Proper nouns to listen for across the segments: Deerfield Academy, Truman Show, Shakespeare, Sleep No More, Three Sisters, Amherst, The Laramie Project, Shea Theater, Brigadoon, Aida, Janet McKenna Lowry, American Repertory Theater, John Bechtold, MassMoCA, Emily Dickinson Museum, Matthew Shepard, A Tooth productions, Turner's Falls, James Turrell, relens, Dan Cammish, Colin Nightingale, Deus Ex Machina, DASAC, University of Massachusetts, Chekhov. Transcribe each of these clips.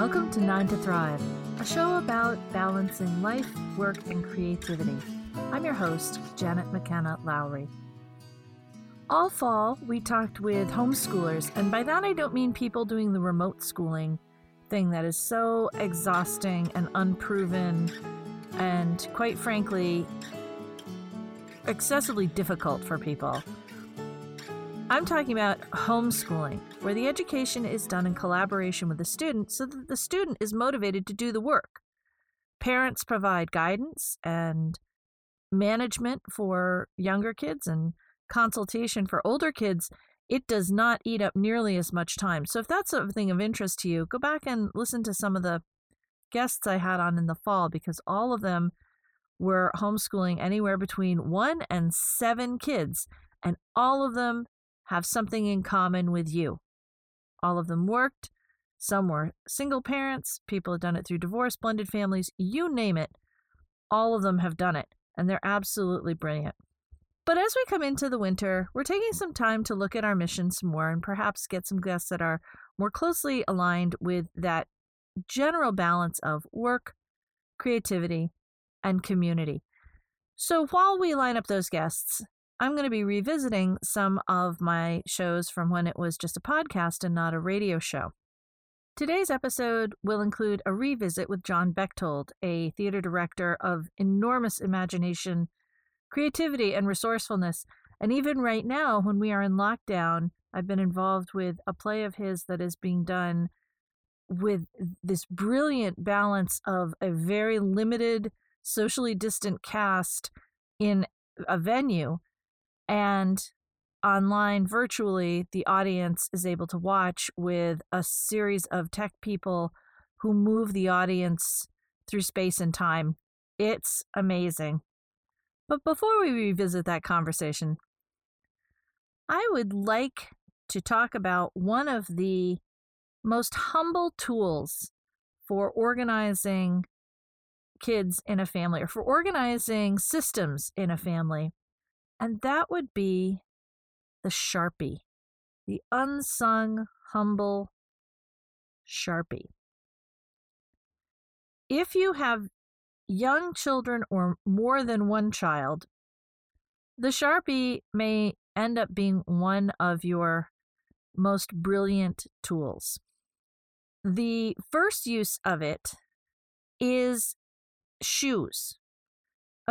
Welcome to 9 to Thrive, a show about balancing life, work, and creativity. I'm your host, Janet McKenna Lowry. All fall, we talked with homeschoolers, and by that I don't mean people doing the remote schooling thing that is so exhausting and unproven and, quite frankly, excessively difficult for people. I'm talking about homeschooling, where the education is done in collaboration with the student so that the student is motivated to do the work. Parents provide guidance and management for younger kids and consultation for older kids. It does not eat up nearly as much time. So if that's something of interest to you, go back and listen to some of the guests I had on in the fall, because all of them were homeschooling anywhere between 1 and 7 kids, and all of them have something in common with you. All of them worked. Some were single parents. People have done it through divorce, blended families, you name it. All of them have done it, and they're absolutely brilliant. But as we come into the winter, we're taking some time to look at our mission some more and perhaps get some guests that are more closely aligned with that general balance of work, creativity, and community. So while we line up those guests, I'm going to be revisiting some of my shows from when it was just a podcast and not a radio show. Today's episode will include a revisit with John Bechtold, a theater director of enormous imagination, creativity, and resourcefulness. And even right now, when we are in lockdown, I've been involved with a play of his that is being done with this brilliant balance of a very limited, socially distant cast in a venue. And online, virtually, the audience is able to watch with a series of tech people who move the audience through space and time. It's amazing. But before we revisit that conversation, I would like to talk about one of the most humble tools for organizing kids in a family, or for organizing systems in a family. And that would be the Sharpie, the unsung, humble Sharpie. If you have young children or more than one child, the Sharpie may end up being one of your most brilliant tools. The first use of it is shoes.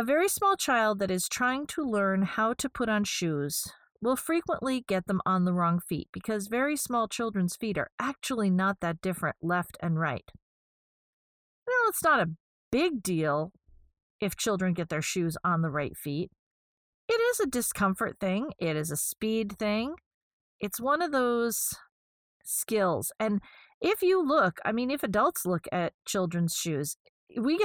A very small child that is trying to learn how to put on shoes will frequently get them on the wrong feet, because very small children's feet are actually not that different left and right. Well, it's not a big deal if children get their shoes on the right feet. It is a discomfort thing. It is a speed thing. It's one of those skills. And if you look, I mean, if adults look at children's shoes, we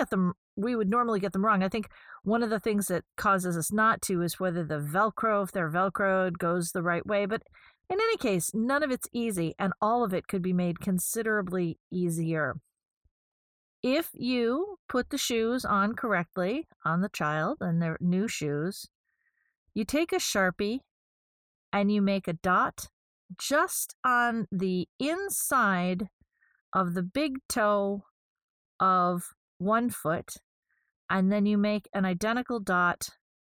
would normally get them wrong. I think one of the things that causes us not to is whether the Velcro, if they're Velcroed, goes the right way. But in any case, none of it's easy, and all of it could be made considerably easier. If you put the shoes on correctly on the child and their new shoes, you take a Sharpie and you make a dot just on the inside of the big toe of one foot, and then you make an identical dot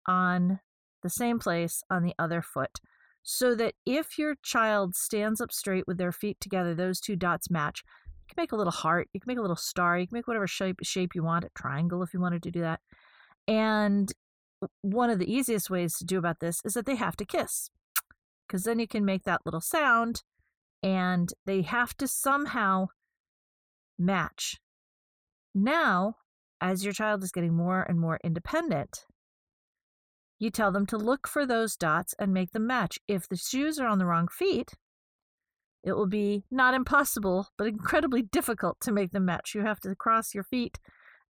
on the same place on the other foot, so that if your child stands up straight with their feet together, those two dots match. You can make a little heart, you can make a little star, you can make whatever shape you want, a triangle if you wanted to do that. And one of the easiest ways to do about this is that they have to kiss, because then you can make that little sound, and they have to somehow match. Now, as your child is getting more and more independent, you tell them to look for those dots and make them match. If the shoes are on the wrong feet, it will be not impossible, but incredibly difficult to make them match. You have to cross your feet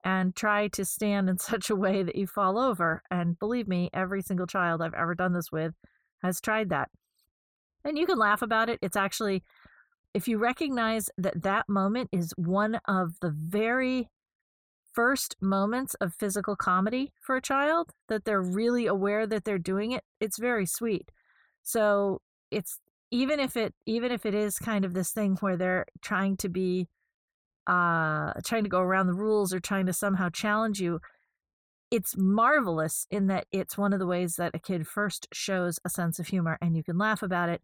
and try to stand in such a way that you fall over. And believe me, every single child I've ever done this with has tried that. And you can laugh about it. It's actually, if you recognize that that moment is one of the very first moments of physical comedy for a child, that they're really aware that they're doing it, it's very sweet. So it's even if it is kind of this thing where they're trying to be trying to go around the rules or trying to somehow challenge you. It's marvelous in that it's one of the ways that a kid first shows a sense of humor, and you can laugh about it,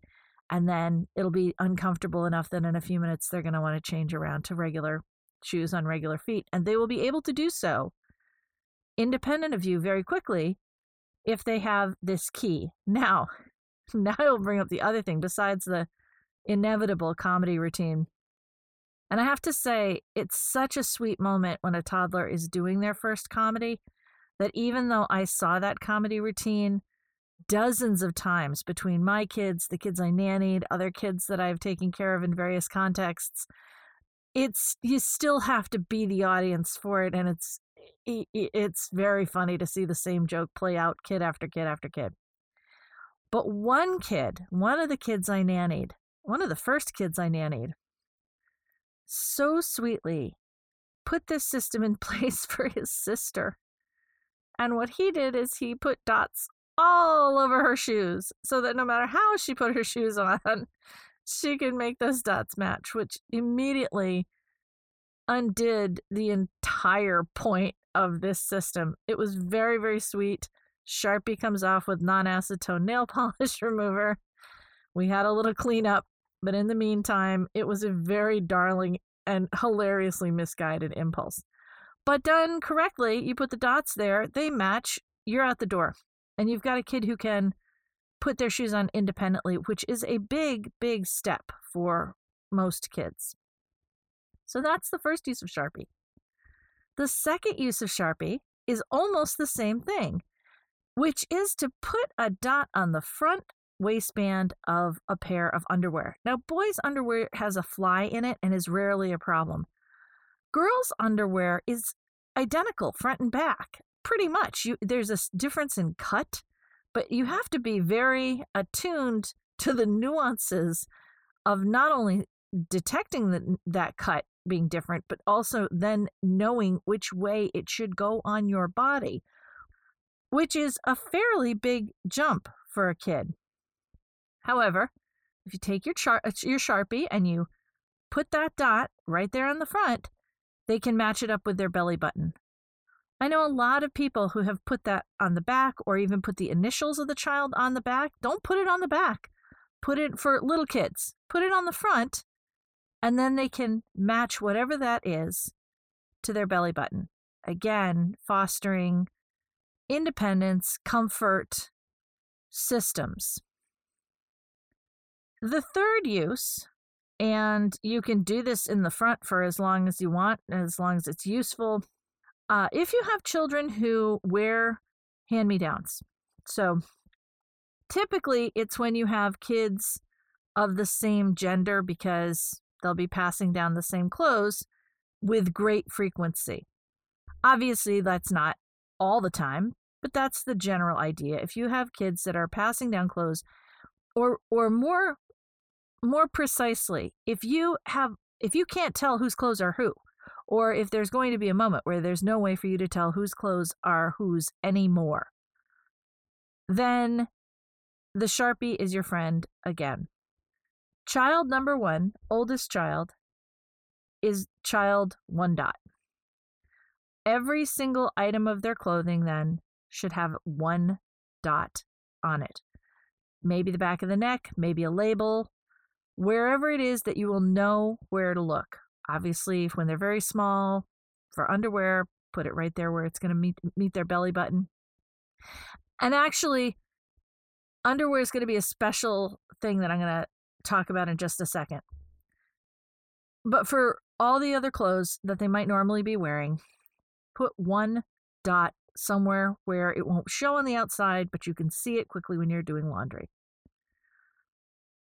and then it'll be uncomfortable enough that in a few minutes they're going to want to change around to regular shoes on regular feet, and they will be able to do so independent of you very quickly if they have this key. Now I'll bring up the other thing besides the inevitable comedy routine. And I have to say, it's such a sweet moment when a toddler is doing their first comedy that even though I saw that comedy routine dozens of times between my kids, the kids I nannied, other kids that I've taken care of in various contexts, you still have to be the audience for it. And it's very funny to see the same joke play out kid after kid after kid. But one of the kids I nannied, one of the first kids I nannied, so sweetly put this system in place for his sister. And what he did is he put dots all over her shoes so that no matter how she put her shoes on, she could make those dots match, which immediately undid the entire point of this system. It was very, very sweet. Sharpie comes off with non-acetone nail polish remover. We had a little cleanup. But in the meantime, it was a very darling and hilariously misguided impulse. But done correctly, you put the dots there, they match, you're out the door. And you've got a kid who can put their shoes on independently, which is a big, big step for most kids. So that's the first use of Sharpie. The second use of Sharpie is almost the same thing, which is to put a dot on the front waistband of a pair of underwear. Now, boys' underwear has a fly in it and is rarely a problem. Girls' underwear is identical front and back. Pretty much. There's a difference in cut, but you have to be very attuned to the nuances of not only detecting that cut being different, but also then knowing which way it should go on your body, which is a fairly big jump for a kid. However, if you take your Sharpie and you put that dot right there on the front, they can match it up with their belly button. I know a lot of people who have put that on the back or even put the initials of the child on the back. Don't put it on the back. Put it for little kids. Put it on the front, and then they can match whatever that is to their belly button. Again, fostering independence, comfort, systems. The third use, and you can do this in the front for as long as you want, as long as it's useful, if you have children who wear hand-me-downs. So typically it's when you have kids of the same gender because they'll be passing down the same clothes with great frequency. Obviously, that's not all the time, but that's the general idea. If you have kids that are passing down clothes, or more precisely, if you can't tell whose clothes are who, or if there's going to be a moment where there's no way for you to tell whose clothes are whose anymore, then the Sharpie is your friend again. Child number one, oldest child, is child one dot. Every single item of their clothing then should have one dot on it. Maybe the back of the neck, maybe a label, wherever it is that you will know where to look. Obviously, when they're very small, for underwear, put it right there where it's going to meet their belly button. And actually, underwear is going to be a special thing that I'm going to talk about in just a second. But for all the other clothes that they might normally be wearing, put one dot somewhere where it won't show on the outside, but you can see it quickly when you're doing laundry.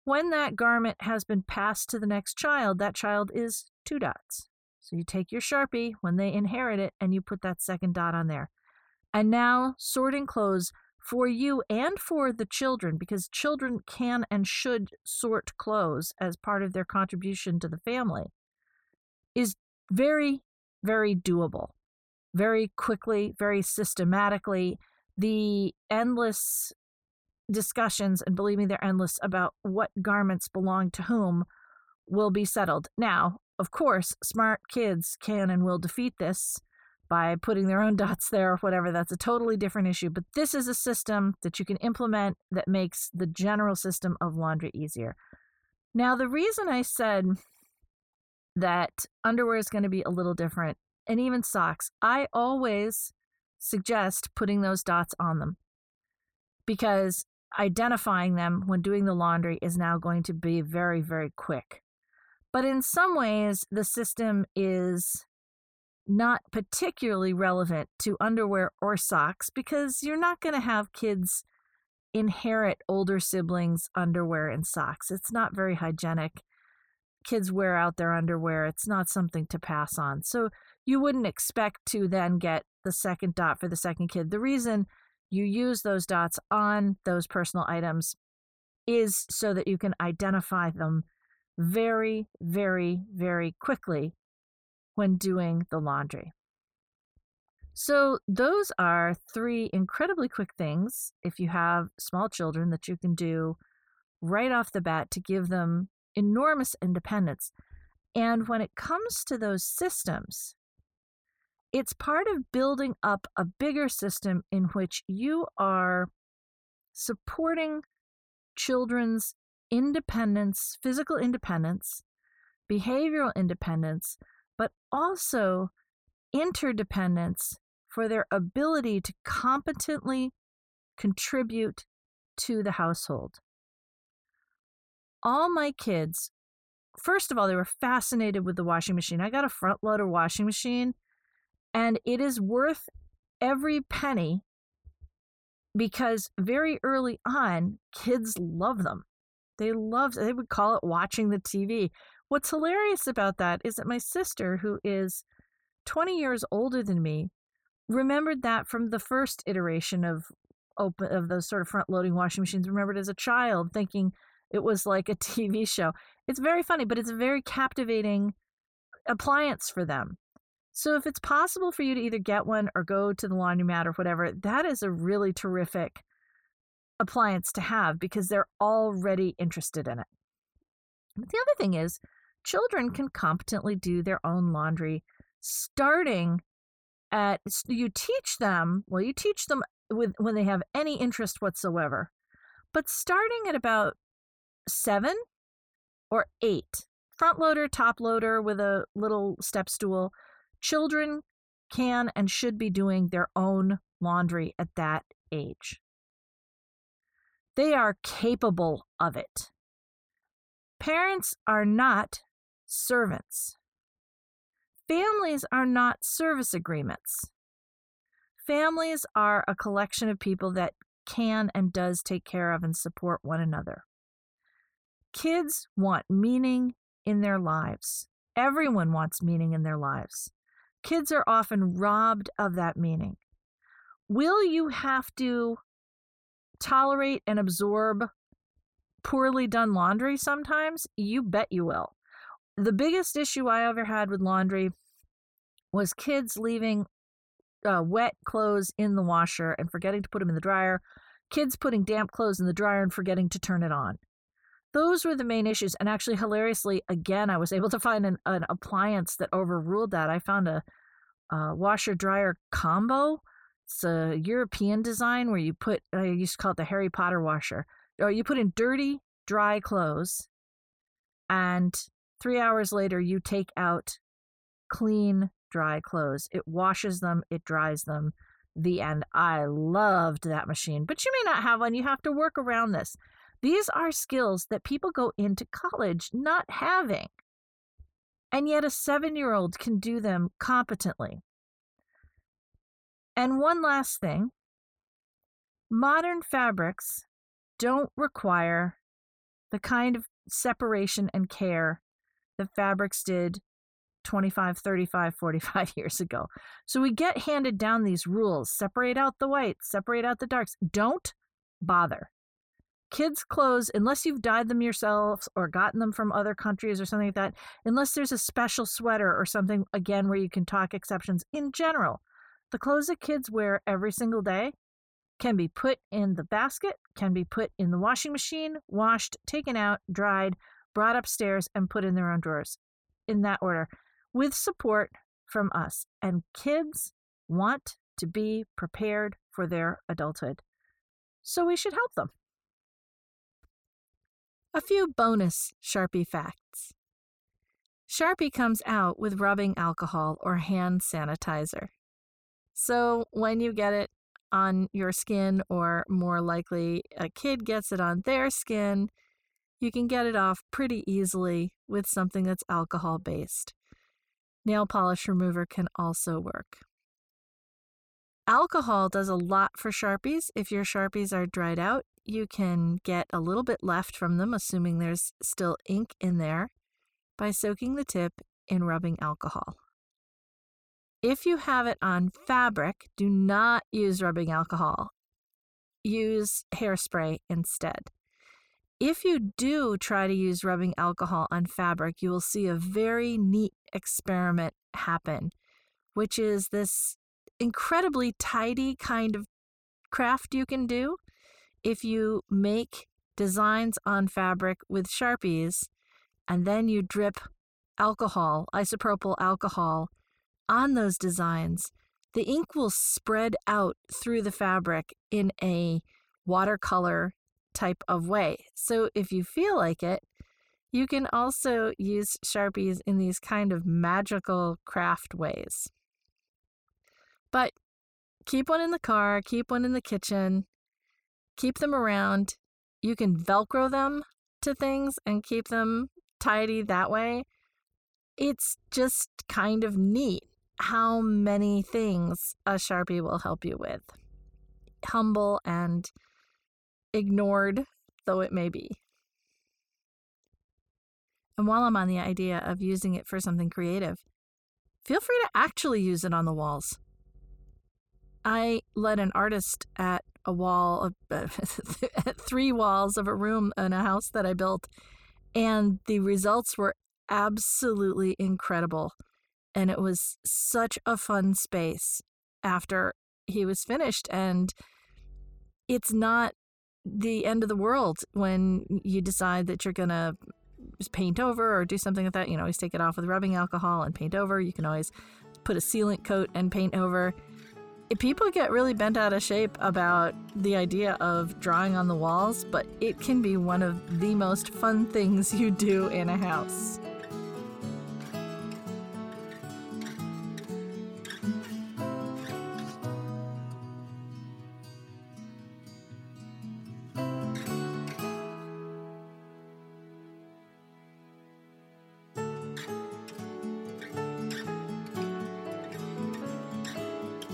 When that garment has been passed to the next child, that child is two dots. So you take your Sharpie when they inherit it and you put that second dot on there. And now sorting clothes for you and for the children, because children can and should sort clothes as part of their contribution to the family, is very, very doable. Very quickly, very systematically. The endless discussions, and believe me, they're endless, about what garments belong to whom will be settled. Now, Of course, smart kids can and will defeat this by putting their own dots there or whatever. That's a totally different issue. But this is a system that you can implement that makes the general system of laundry easier. Now, the reason I said that underwear is going to be a little different, and even socks, I always suggest putting those dots on them, because identifying them when doing the laundry is now going to be very, very quick. But in some ways, the system is not particularly relevant to underwear or socks, because you're not going to have kids inherit older siblings' underwear and socks. It's not very hygienic. Kids wear out their underwear. It's not something to pass on. So you wouldn't expect to then get the second dot for the second kid. The reason you use those dots on those personal items is so that you can identify them very, very, very quickly when doing the laundry. So those are three incredibly quick things, if you have small children, that you can do right off the bat to give them enormous independence. And when it comes to those systems, it's part of building up a bigger system in which you are supporting children's independence, physical independence, behavioral independence, but also interdependence for their ability to competently contribute to the household. All my kids, first of all, they were fascinated with the washing machine. I got a front loader washing machine, and it is worth every penny because very early on, kids love them. They would call it watching the TV. What's hilarious about that is that my sister, who is 20 years older than me, remembered that from the first iteration of those sort of front-loading washing machines, remembered as a child, thinking it was like a TV show. It's very funny, but it's a very captivating appliance for them. So if it's possible for you to either get one or go to the laundromat or whatever, that is a really terrific appliance to have because they're already interested in it. But the other thing is, children can competently do their own laundry starting at, you teach them when they have any interest whatsoever, but starting at about 7 or 8, front loader, top loader with a little step stool, children can and should be doing their own laundry at that age. They are capable of it. Parents are not servants. Families are not service agreements. Families are a collection of people that can and does take care of and support one another. Kids want meaning in their lives. Everyone wants meaning in their lives. Kids are often robbed of that meaning. Will you have to tolerate and absorb poorly done laundry sometimes? You bet you will. The biggest issue I ever had with laundry was kids leaving wet clothes in the washer and forgetting to put them in the dryer, kids putting damp clothes in the dryer and forgetting to turn it on. Those were the main issues. And actually, hilariously, again, I was able to find an appliance that overruled that. I found a washer-dryer combo. It's a European design where you put, I used to call it the Harry Potter washer, or you put in dirty, dry clothes, and 3 hours later, you take out clean, dry clothes. It washes them. It dries them. The end. I loved that machine, but you may not have one. You have to work around this. These are skills that people go into college not having, and yet a 7-year-old can do them competently. And one last thing, modern fabrics don't require the kind of separation and care that fabrics did 25, 35, 45 years ago. So we get handed down these rules, separate out the whites, separate out the darks. Don't bother. Kids' clothes, unless you've dyed them yourselves or gotten them from other countries or something like that, unless there's a special sweater or something, again, where you can talk exceptions. In general, the clothes that kids wear every single day can be put in the basket, can be put in the washing machine, washed, taken out, dried, brought upstairs, and put in their own drawers. in that order, with support from us. And kids want to be prepared for their adulthood, so we should help them. A few bonus Sharpie facts. Sharpie comes out with rubbing alcohol or hand sanitizer. So when you get it on your skin, or more likely a kid gets it on their skin, you can get it off pretty easily with something that's alcohol-based. Nail polish remover can also work. Alcohol does a lot for Sharpies. If your Sharpies are dried out, you can get a little bit left from them, assuming there's still ink in there, by soaking the tip in rubbing alcohol. If you have it on fabric, do not use rubbing alcohol. Use hairspray instead. If you do try to use rubbing alcohol on fabric, you will see a very neat experiment happen, which is this incredibly tidy kind of craft you can do if you make designs on fabric with Sharpies, and then you drip alcohol, isopropyl alcohol, on those designs. The ink will spread out through the fabric in a watercolor type of way. So if you feel like it, you can also use Sharpies in these kind of magical craft ways. But keep one in the car, keep one in the kitchen, keep them around. You can Velcro them to things and keep them tidy that way. It's just kind of neat how many things a Sharpie will help you with, humble and ignored though it may be. And while I'm on the idea of using it for something creative, feel free to actually use it on the walls. I led an artist at a wall, at three walls of a room in a house that I built, and the results were absolutely incredible. And it was such a fun space after he was finished. And it's not the end of the world when you decide that you're going to paint over or do something like that. You can always take it off with rubbing alcohol and paint over. You can always put a sealant coat and paint over. People get really bent out of shape about the idea of drawing on the walls, but it can be one of the most fun things you do in a house.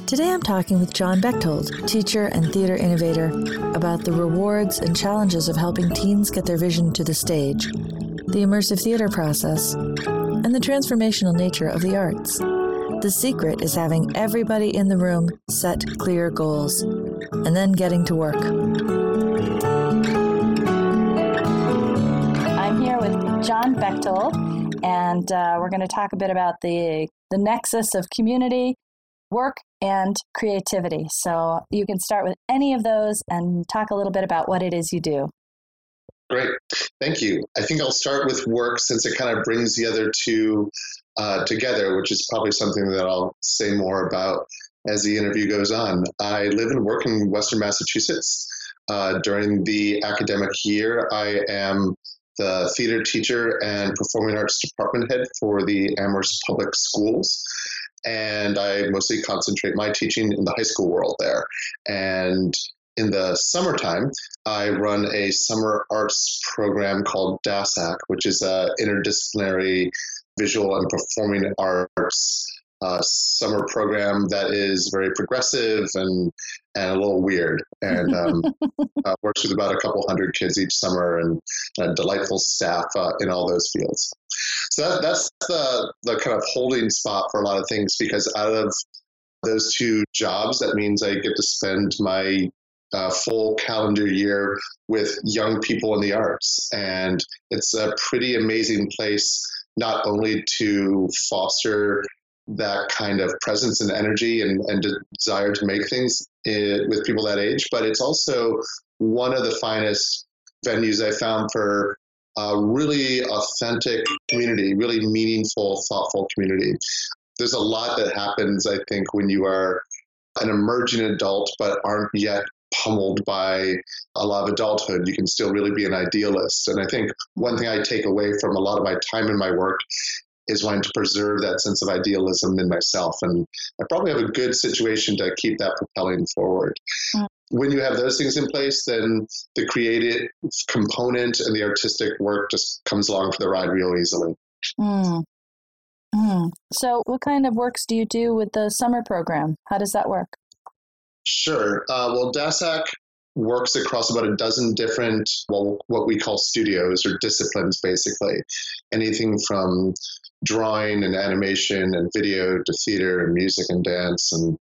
Today I'm talking with John Bechtold, teacher and theater innovator, about the rewards and challenges of helping teens get their vision to the stage, the immersive theater process, and the transformational nature of the arts. The secret is having everybody in the room set clear goals, and then getting to work. I'm here with John Bechtold, and we're going to talk a bit about the nexus of community, work, and creativity. So you can start with any of those and talk a little bit about what it is you do. Great. Thank you. I think I'll start with work, since it kind of brings the other two together, which is probably something that I'll say more about as the interview goes on. I live and work in Western Massachusetts. During the academic year, I am the theater teacher and performing arts department head for the Amherst Public Schools. And I mostly concentrate my teaching in the high school world there. And in the summertime, I run a summer arts program called DASAC, which is an interdisciplinary visual and performing arts summer program that is very progressive and a little weird, and works with about a couple hundred kids each summer, and a delightful staff in all those fields. So that's the kind of holding spot for a lot of things, because out of those two jobs, that means I get to spend my full calendar year with young people in the arts. And it's a pretty amazing place, not only to foster that kind of presence and energy and desire to make things with people that age, but it's also one of the finest venues I found for a really authentic community, really meaningful, thoughtful community. There's a lot that happens, I think, when you are an emerging adult but aren't yet pummeled by a lot of adulthood. You can still really be an idealist. And I think one thing I take away from a lot of my time in my work is wanting to preserve that sense of idealism in myself. And I probably have a good situation to keep that propelling forward. Mm-hmm. When you have those things in place, then the creative component and the artistic work just comes along for the ride real easily. Mm. Mm. So what kind of works do you do with the summer program? How does that work? Sure. Well, DASAC works across about a dozen different, well, what we call studios or disciplines, basically. Anything from drawing and animation and video to theater and music and dance and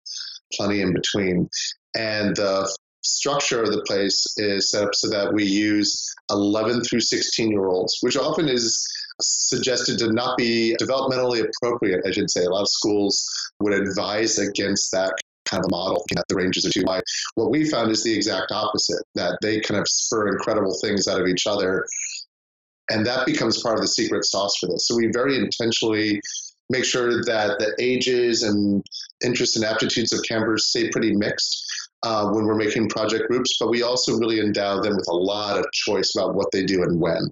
plenty in between. And the structure of the place is set up so that we use 11 through 16-year-olds, which often is suggested to not be developmentally appropriate, I should say. A lot of schools would advise against that kind of model, you know, the ranges are too wide. What we found is the exact opposite, that they kind of spur incredible things out of each other. And that becomes part of the secret sauce for this. So we very intentionally make sure that the ages and interests and aptitudes of campers stay pretty mixed when we're making project groups, but we also really endow them with a lot of choice about what they do and when.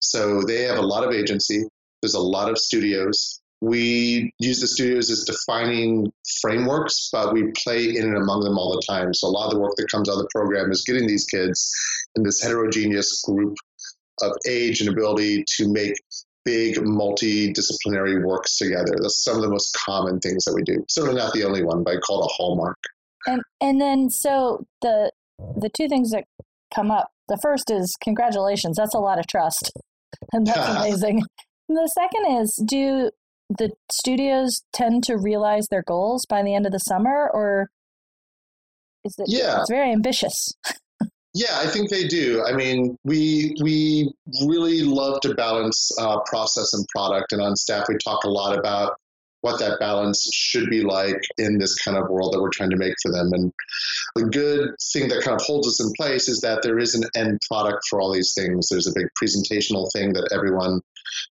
So they have a lot of agency. There's a lot of studios. We use the studios as defining frameworks, but we play in and among them all the time. So a lot of the work that comes out of the program is getting these kids in this heterogeneous group of age and ability to make big multidisciplinary works together. That's some of the most common things that we do. Certainly not the only one, but I call it a hallmark. And then, so the two things that come up, the first is congratulations. That's a lot of trust. And that's amazing. And the second is, do the studios tend to realize their goals by the end of the summer, or is it? Yeah. It's very ambitious. Yeah, I think they do. I mean, we really love to balance process and product. And on staff, we talk a lot about what that balance should be like in this kind of world that we're trying to make for them. And the good thing that kind of holds us in place is that there is an end product for all these things. There's a big presentational thing that everyone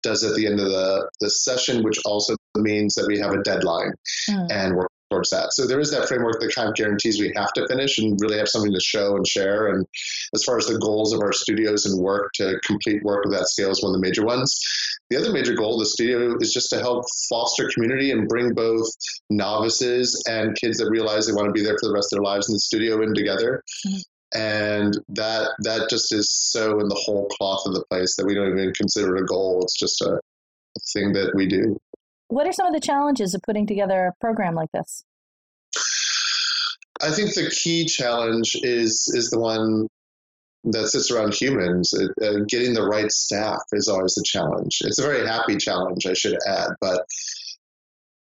does at the end of the session, which also means that we have a deadline and work towards that. So there is that framework that kind of guarantees we have to finish and really have something to show and share. And as far as the goals of our studios and work, to complete work of that scale is one of the major ones. The other major goal of the studio is just to help foster community and bring both novices and kids that realize they want to be there for the rest of their lives in the studio in together. Mm-hmm. And that just is so in the whole cloth of the place that we don't even consider it a goal. It's just a thing that we do. What are some of the challenges of putting together a program like this? I think the key challenge is the one that sits around humans. Getting the right staff is always the challenge. It's a very happy challenge, I should add, but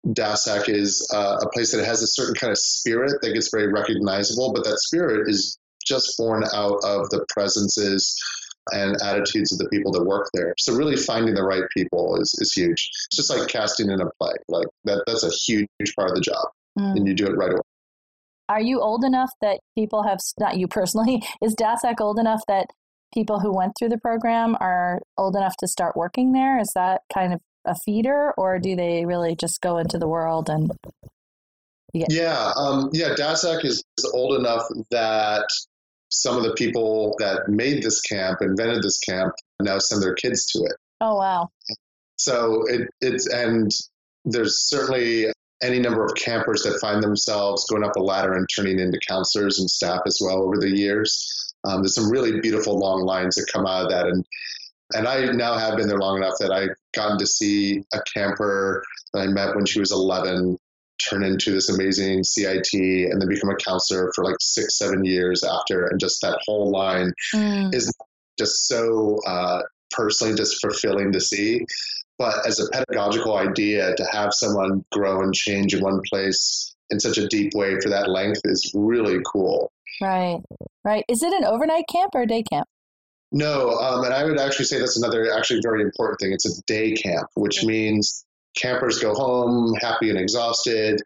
DASAC is a place that has a certain kind of spirit that gets very recognizable, but that spirit is just born out of the presences and attitudes of the people that work there. So really finding the right people is huge. It's just like casting in a play. Like that's a huge part of the job, and you do it right away. Are you old enough that people have, not you personally, is DASAC old enough that people who went through the program are old enough to start working there? Is that kind of a feeder, or do they really just go into the world and... Yeah, DASAC is old enough that some of the people that made this camp, invented this camp, now send their kids to it. Oh, wow. So it's, and there's certainly any number of campers that find themselves going up a ladder and turning into counselors and staff as well over the years. There's some really beautiful long lines that come out of that. And I now have been there long enough that I've gotten to see a camper that I met when she was 11 turn into this amazing CIT and then become a counselor for like 6-7 years after. And just that whole line is just so personally just fulfilling to see. But as a pedagogical idea, to have someone grow and change in one place in such a deep way for that length is really cool. Right. Is it an overnight camp or a day camp? No. And I would actually say that's another actually very important thing. It's a day camp, which means campers go home happy and exhausted,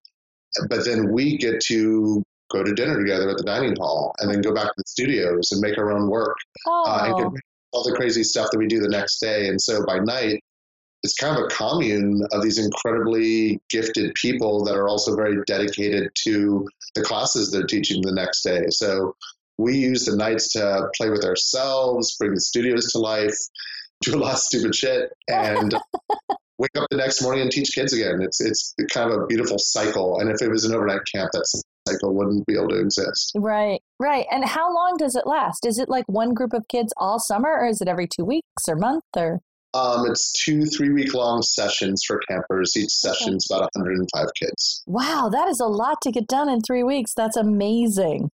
but then we get to go to dinner together at the dining hall and then go back to the studios and make our own work. Oh. And get all the crazy stuff that we do the next day. And so by night, it's kind of a commune of these incredibly gifted people that are also very dedicated to the classes they're teaching the next day. So we use the nights to play with ourselves, bring the studios to life, do a lot of stupid shit, and wake up the next morning and teach kids again. It's kind of a beautiful cycle. And if it was an overnight camp, that's cycle wouldn't be able to exist. Right. And how long does it last? Is it like one group of kids all summer, or is it every 2 weeks or month, or? It's 2-3 week long sessions for campers. Each session's about 105 kids. Wow, that is a lot to get done in 3 weeks. That's amazing.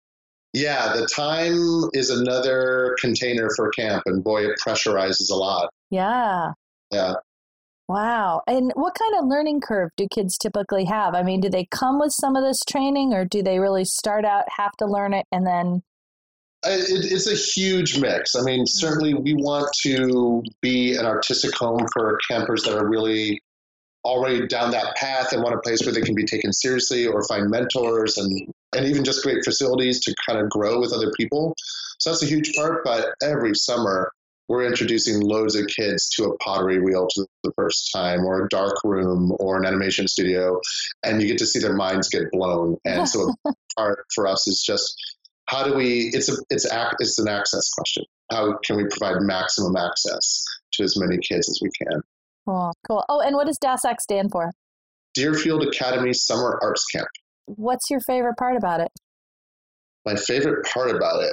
Yeah, the time is another container for camp, and boy, it pressurizes a lot. Yeah. Wow. And what kind of learning curve do kids typically have? I mean, do they come with some of this training, or do they really start out, have to learn it, and then? It's a huge mix. I mean, certainly we want to be an artistic home for campers that are really already down that path and want a place where they can be taken seriously or find mentors and even just great facilities to kind of grow with other people. So that's a huge part, but every summer, we're introducing loads of kids to a pottery wheel for the first time, or a dark room, or an animation studio, and you get to see their minds get blown. And so a part for us is just how do we? It's an access question. How can we provide maximum access to as many kids as we can? Oh, cool. Oh, and what does DASAC stand for? Deerfield Academy Summer Arts Camp. What's your favorite part about it? My favorite part about it.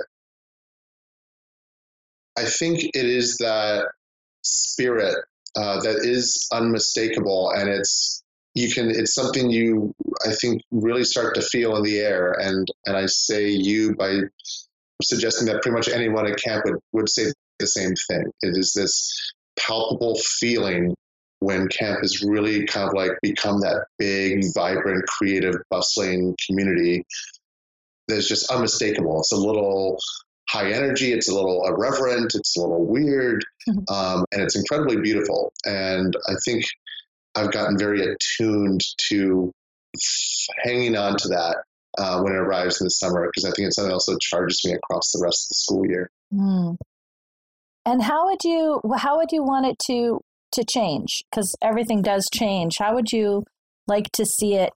I think it is that spirit that is unmistakable, and it's something you, I think, really start to feel in the air. And I say you by suggesting that pretty much anyone at camp would say the same thing. It is this palpable feeling when camp has really kind of like become that big, vibrant, creative, bustling community that's just unmistakable. It's a little high energy, it's a little irreverent, it's a little weird, and it's incredibly beautiful. And I think I've gotten very attuned to hanging on to that when it arrives in the summer, because I think it's something else that charges me across the rest of the school year. Mm. And how would you want it to change? Because everything does change. How would you like to see it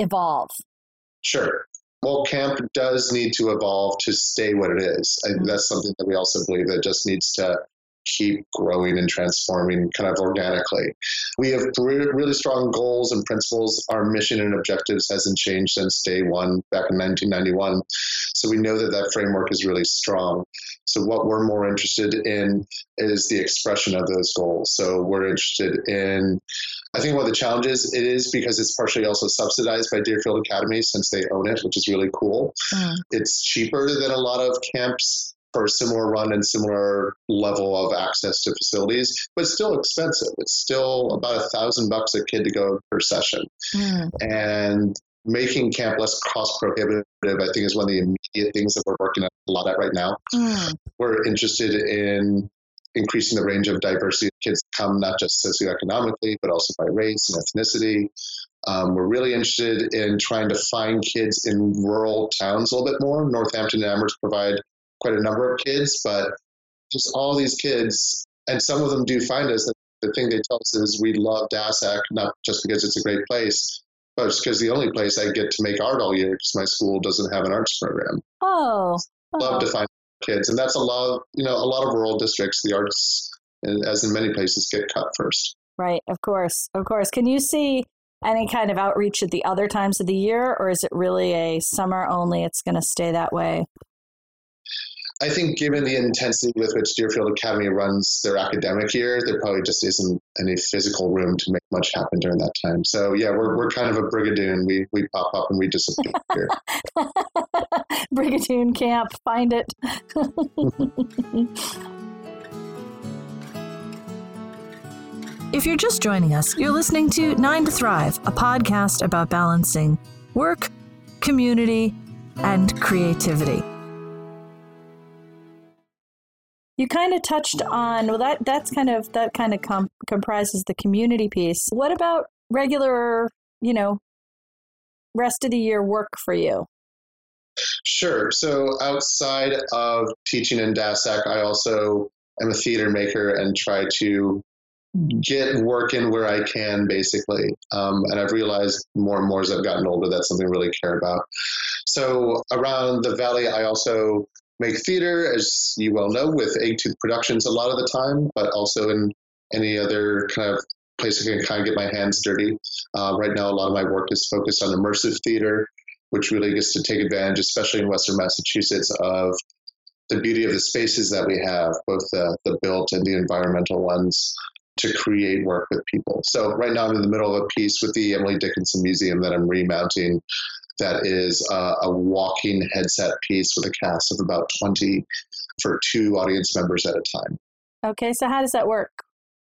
evolve? Sure. Well, camp does need to evolve to stay what it is. And that's something that we also believe that just needs to keep growing and transforming kind of organically. We have really strong goals and principles. Our mission and objectives hasn't changed since day one back in 1991. So we know that framework is really strong. So what we're more interested in is the expression of those goals. So we're interested in, I think one of the challenges it is because it's partially also subsidized by Deerfield Academy since they own it, which is really cool. Mm. It's cheaper than a lot of camps for a similar run and similar level of access to facilities, but it's still expensive. It's still about $1,000 a kid to go per session. Mm. And making camp less cost prohibitive, I think, is one of the immediate things that we're working a lot at right now. Mm. We're interested in increasing the range of diversity of kids come, not just socioeconomically, but also by race and ethnicity. We're really interested in trying to find kids in rural towns a little bit more. Northampton and Amherst provide quite a number of kids, but just all these kids, and some of them do find us. The thing they tell us is we love DASAC, not just because it's a great place, but it's because the only place I get to make art all year because my school doesn't have an arts program. Oh. Love to find kids. And that's a lot of rural districts, the arts, as in many places, get cut first. Right. Of course. Can you see any kind of outreach at the other times of the year, or is it really a summer only? It's going to stay that way. I think given the intensity with which Deerfield Academy runs their academic year, there probably just isn't any physical room to make much happen during that time. So yeah, we're kind of a Brigadoon. We pop up and we disappear. Brigadoon camp, find it. If you're just joining us, you're listening to 9 to Thrive, a podcast about balancing work, community, and creativity. You kind of touched on, well, that kind of comprises the community piece. What about regular, rest of the year work for you? Sure. So outside of teaching in DASAC, I also am a theater maker and try to get work in where I can, basically. And I've realized more and more as I've gotten older, that's something I really care about. So around the Valley, I also make theater, as you well know, with A Tooth Productions a lot of the time, but also in any other kind of place I can kind of get my hands dirty. Right now, a lot of my work is focused on immersive theater, which really gets to take advantage, especially in Western Massachusetts, of the beauty of the spaces that we have, both the built and the environmental ones, to create work with people. So right now I'm in the middle of a piece with the Emily Dickinson Museum that I'm remounting that is a walking headset piece with a cast of about 20 for 2 audience members at a time. Okay, so how does that work?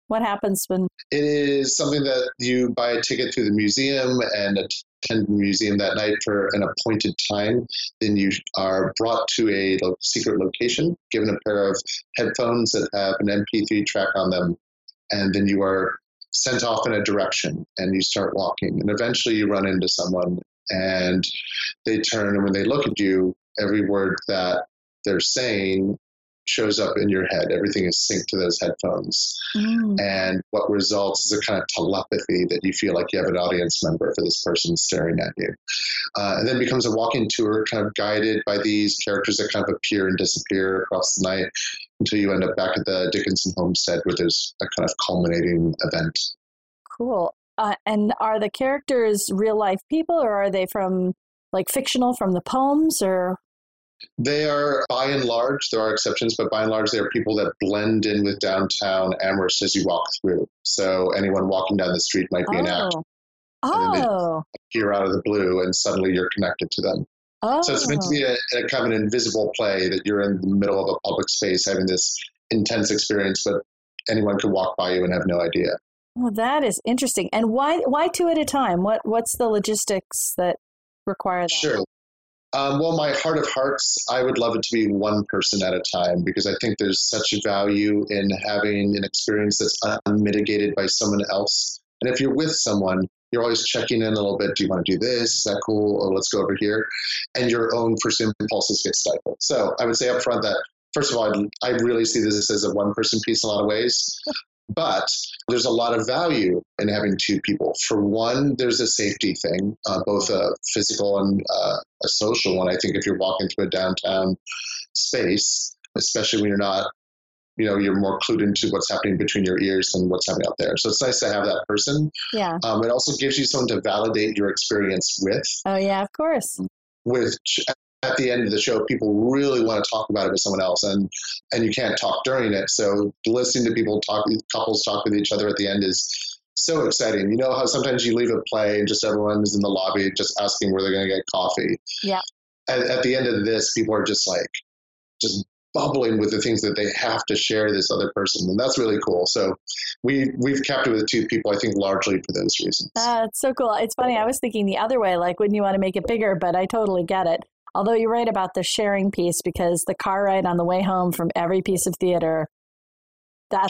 What happens when... It is something that you buy a ticket through the museum and attend the museum that night for an appointed time. Then you are brought to a secret location, given a pair of headphones that have an MP3 track on them, and then you are sent off in a direction and you start walking. And eventually you run into someone and they turn, and when they look at you, every word that they're saying shows up in your head. Everything is synced to those headphones. Mm. And what results is a kind of telepathy that you feel like you have an audience member for this person staring at you. And then becomes a walking tour, kind of guided by these characters that kind of appear and disappear across the night until you end up back at the Dickinson homestead where there's a kind of culminating event. Cool. And are the characters real life people, or are they from like fictional, from the poems, or... They are, by and large, there are exceptions, but by and large, they are people that blend in with downtown Amherst as you walk through. So anyone walking down the street might be an actor. And then they appear out of the blue, and suddenly you're connected to them. Oh. So it's meant to be a kind of an invisible play that you're in the middle of a public space having this intense experience, but anyone could walk by you and have no idea. Well, that is interesting. And why two at a time? What's the logistics that require that? Sure. Well, my heart of hearts, I would love it to be one person at a time, because I think there's such value in having an experience that's unmitigated by someone else. And if you're with someone, you're always checking in a little bit. Do you want to do this? Is that cool? Oh, let's go over here. And your own first impulses get stifled. So I would say up front that, first of all, I really see this as a one-person piece in a lot of ways. But there's a lot of value in having two people. For one, there's a safety thing, both a physical and a social one. I think if you're walking through a downtown space, especially when you're not, you're more clued into what's happening between your ears than what's happening out there. So it's nice to have that person. Yeah. It also gives you someone to validate your experience with. Oh, yeah, of course. Which... at the end of the show, people really want to talk about it with someone else, and you can't talk during it. So listening to people talk, couples talk with each other at the end is so exciting. You know how sometimes you leave a play and just everyone's in the lobby just asking where they're going to get coffee. Yeah. At the end of this, people are just bubbling with the things that they have to share with this other person. And that's really cool. So we've kept it with two people, I think, largely for those reasons. That's so cool. It's funny. I was thinking the other way, like, wouldn't you want to make it bigger? But I totally get it. Although you're right about the sharing piece, because the car ride on the way home from every piece of theater, that's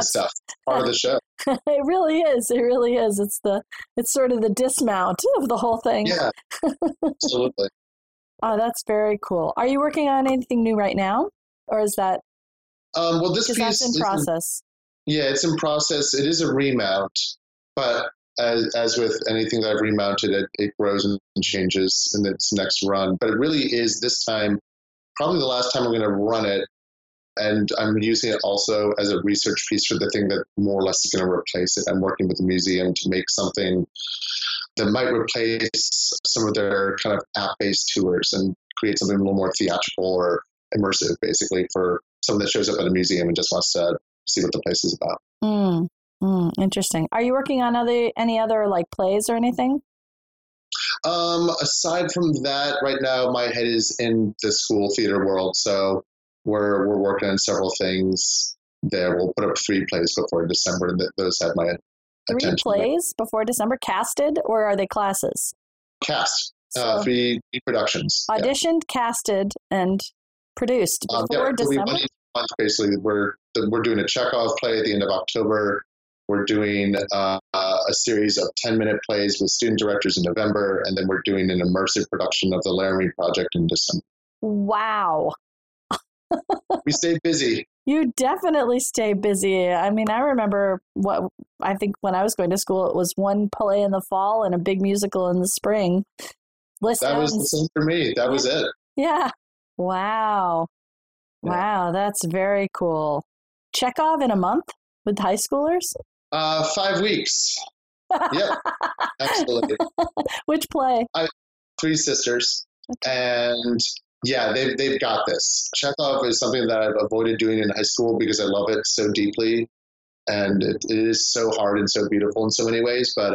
stuff. Part of the show. It really is. It really is. It's sort of the dismount of the whole thing. Yeah, absolutely. Oh, that's very cool. Are you working on anything new right now, or is that? Well, this piece that's in process. Yeah, it's in process. It is a remount, but. As with anything that I've remounted, it grows and changes in its next run. But it really is this time, probably the last time I'm going to run it, and I'm using it also as a research piece for the thing that more or less is going to replace it. I'm working with the museum to make something that might replace some of their kind of app-based tours and create something a little more theatrical or immersive, basically, for someone that shows up at a museum and just wants to see what the place is about. Mm. Interesting. Are you working on any other like plays or anything? Aside from that, right now my head is in the school theater world, so we're working on several things there. We'll put up 3 plays before December, and those have my attention. 3 plays before December, casted, or are they classes? Cast. So 3 productions. Auditioned, yeah. Casted, and produced before December. Basically, we're doing a Chekhov play at the end of October. We're doing a series of 10-minute plays with student directors in November, and then we're doing an immersive production of The Laramie Project in December. Wow. We stay busy. You definitely stay busy. I mean, I remember when I was going to school, it was one play in the fall and a big musical in the spring. That was the same for me. That was it. Yeah. Wow. Yeah. Wow. That's very cool. Chekhov in a month with high schoolers? 5 weeks. Yep. Absolutely. Which play? Three Sisters. Okay. And yeah, they've got this. Chekhov is something that I've avoided doing in high school because I love it so deeply. And it is so hard and so beautiful in so many ways. But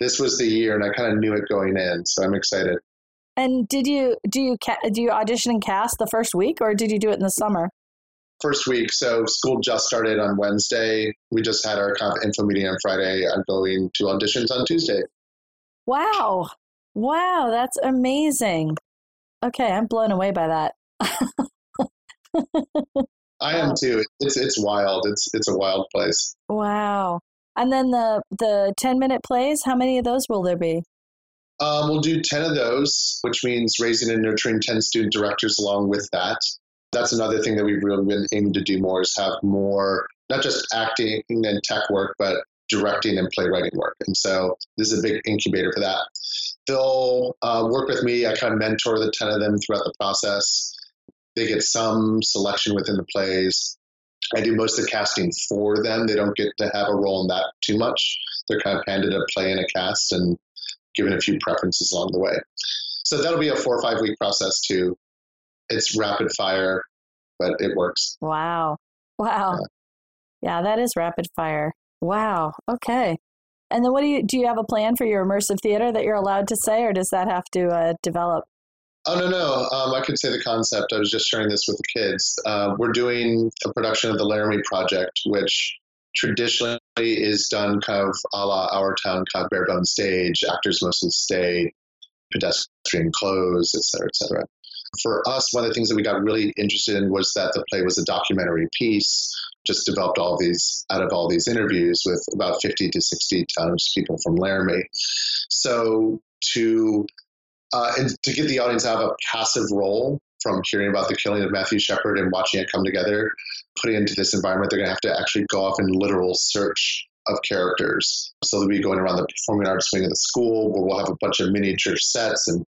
this was the year, and I kind of knew it going in. So I'm excited. And do you audition and cast the first week, or did you do it in the summer? First week. So school just started on Wednesday. We just had our kind of info meeting on Friday. I'm going to auditions on Tuesday. Wow. Wow. That's amazing. Okay, I'm blown away by that. I am too. It's wild. It's a wild place. Wow. And then the 10-minute plays, how many of those will there be? We'll do 10 of those, which means raising and nurturing 10 student directors along with that. That's another thing that we've really been aiming to do more is have more, not just acting and tech work, but directing and playwriting work. And so this is a big incubator for that. They'll work with me. I kind of mentor the 10 of them throughout the process. They get some selection within the plays. I do most of the casting for them. They don't get to have a role in that too much. They're kind of handed a play and a cast and given a few preferences along the way. So that'll be a 4 or 5 week process too. It's rapid fire, but it works. Wow. Wow. Yeah, that is rapid fire. Wow. Okay. And then do you have a plan for your immersive theater that you're allowed to say, or does that have to develop? Oh, no. I could say the concept. I was just sharing this with the kids. We're doing a production of The Laramie Project, which traditionally is done kind of a la Our Town, kind of bare bones stage, actors mostly stay, pedestrian clothes, et cetera, et cetera. For us, one of the things that we got really interested in was that the play was a documentary piece, just developed all these out of all these interviews with about 50 to 60 times people from Laramie. So to get the audience out of a passive role from hearing about the killing of Matthew Shepard and watching it come together, putting into this environment, they're going to have to actually go off in literal search of characters. So they'll be going around the performing arts wing of the school where we'll have a bunch of miniature sets and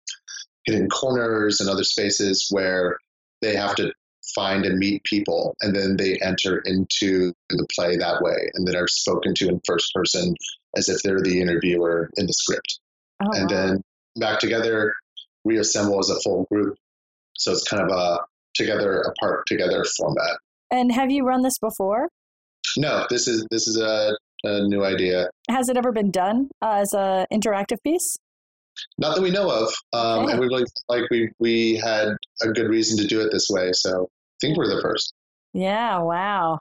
hidden corners and other spaces where they have to find and meet people, and then they enter into the play that way, and then are spoken to in first person as if they're the interviewer in the script. Oh, and wow. Then back together, reassemble as a full group. So it's kind of a together, apart together format. And have you run this before? No, this is a new idea. Has it ever been done as an interactive piece? Not that we know of. Okay. And we really felt like we had a good reason to do it this way. So I think we're the first. Yeah. Wow.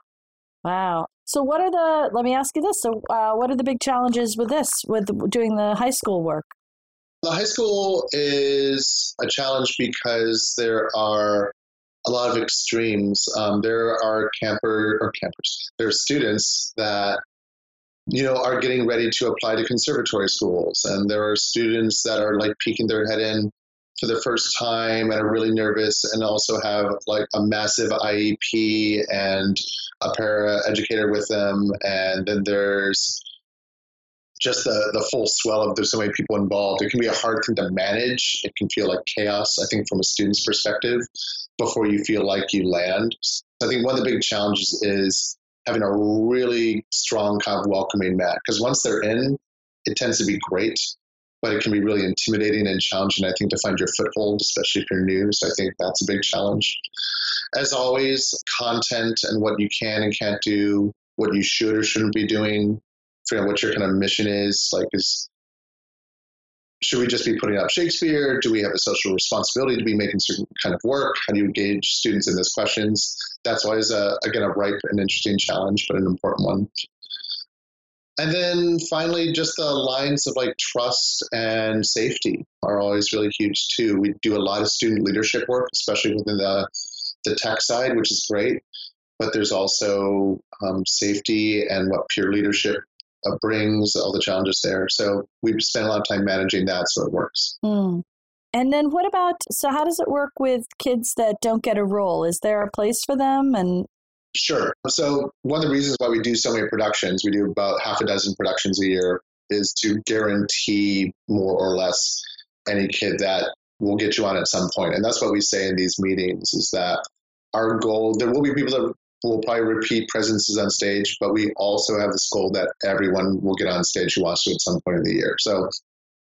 Wow. So let me ask you this. So what are the big challenges with this, with doing the high school work? The high school is a challenge because there are a lot of extremes. There are campers. There are students that are getting ready to apply to conservatory schools. And there are students that are like peeking their head in for the first time and are really nervous and also have like a massive IEP and a para educator with them. And then there's just the full swell of there's so many people involved. It can be a hard thing to manage. It can feel like chaos, I think, from a student's perspective before you feel like you land. So I think one of the big challenges is having a really strong kind of welcoming mat. Because once they're in, it tends to be great, but it can be really intimidating and challenging, I think, to find your foothold, especially if you're new. So I think that's a big challenge. As always, content and what you can and can't do, what you should or shouldn't be doing, figuring out what your kind of mission is. Like, should we just be putting up Shakespeare? Do we have a social responsibility to be making certain kind of work? How do you engage students in those questions? That's always, a ripe and interesting challenge, but an important one. And then finally, just the lines of like trust and safety are always really huge too. We do a lot of student leadership work, especially within the tech side, which is great. But there's also safety and what peer leadership brings, all the challenges there. So we spend a lot of time managing that so it works. Mm. And then what about, so how does it work with kids that don't get a role? Is there a place for them? And sure. So one of the reasons why we do so many productions, we do about half a dozen productions a year, is to guarantee more or less any kid that will get you on at some point. And that's what we say in these meetings, is that our goal, there will be people that will probably repeat presences on stage, but we also have this goal that everyone will get on stage who wants to at some point in the year. So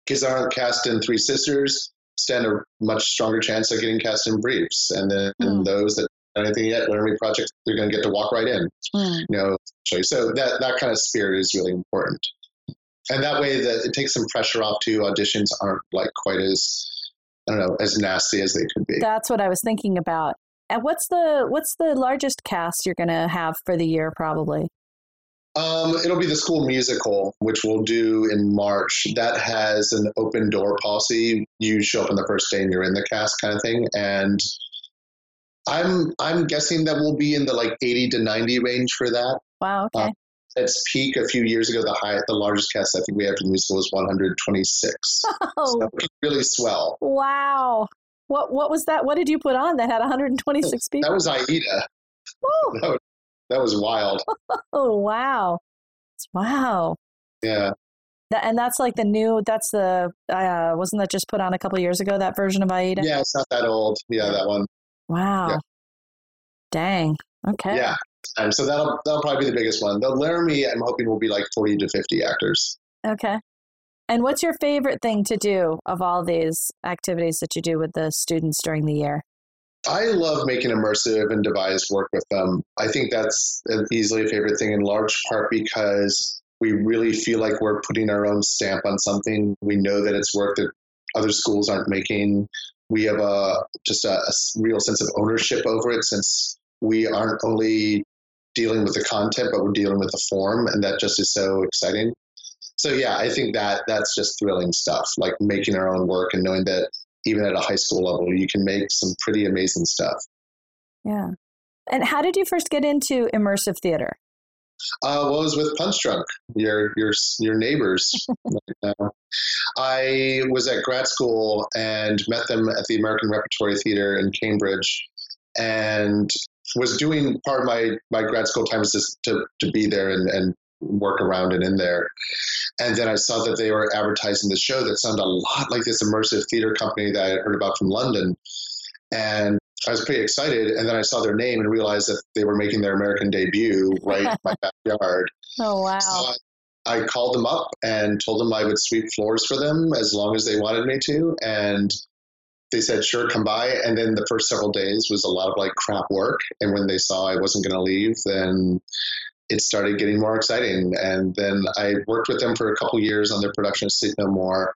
kids that aren't cast in Three Sisters stand a much stronger chance of getting cast in Briefs. And then those that don't have anything yet, Laramie Project, they're going to get to walk right in. You know, so that kind of spirit is really important. And that way that it takes some pressure off too. Auditions aren't like quite as, I don't know, as nasty as they could be. That's what I was thinking about. And what's the largest cast you're going to have for the year, probably? It'll be the school musical, which we'll do in March. That has an open door policy. You show up on the first day and you're in the cast kind of thing. And I'm guessing that we'll be in the like 80 to 90 range for that. Wow. Okay. At its peak a few years ago, the largest cast I think we have for the musical is 126. Oh. So it really swell. Wow. What was that? What did you put on that had 126 people? That was Aida. Woo. That was wild. Oh, wow. Wow. Yeah. And that's like wasn't that just put on a couple years ago, that version of Aida? Yeah, it's not that old. Yeah, that one. Wow. Yeah. Dang. Okay. Yeah. And so that'll probably be the biggest one. The Laramie, I'm hoping, will be like 40 to 50 actors. Okay. And what's your favorite thing to do of all these activities that you do with the students during the year? I love making immersive and devised work with them. I think that's easily a favorite thing, in large part because we really feel like we're putting our own stamp on something. We know that it's work that other schools aren't making. We have just a real sense of ownership over it, since we aren't only dealing with the content, but we're dealing with the form, and that just is so exciting. So yeah, I think that's just thrilling stuff, like making our own work and knowing that even at a high school level, you can make some pretty amazing stuff. Yeah. And how did you first get into immersive theater? Well, it was with Punchdrunk, your neighbors. I was at grad school and met them at the American Repertory Theater in Cambridge, and was doing part of my grad school time was just to be there and work around and in there. And then I saw that they were advertising the show that sounded a lot like this immersive theater company that I had heard about from London. And I was pretty excited. And then I saw their name and realized that they were making their American debut right in my backyard. Oh, wow. So I called them up and told them I would sweep floors for them as long as they wanted me to. And they said, sure, come by. And then the first several days was a lot of like crap work. And when they saw I wasn't going to leave, then it started getting more exciting. And then I worked with them for a couple years on their production of Sleep No More,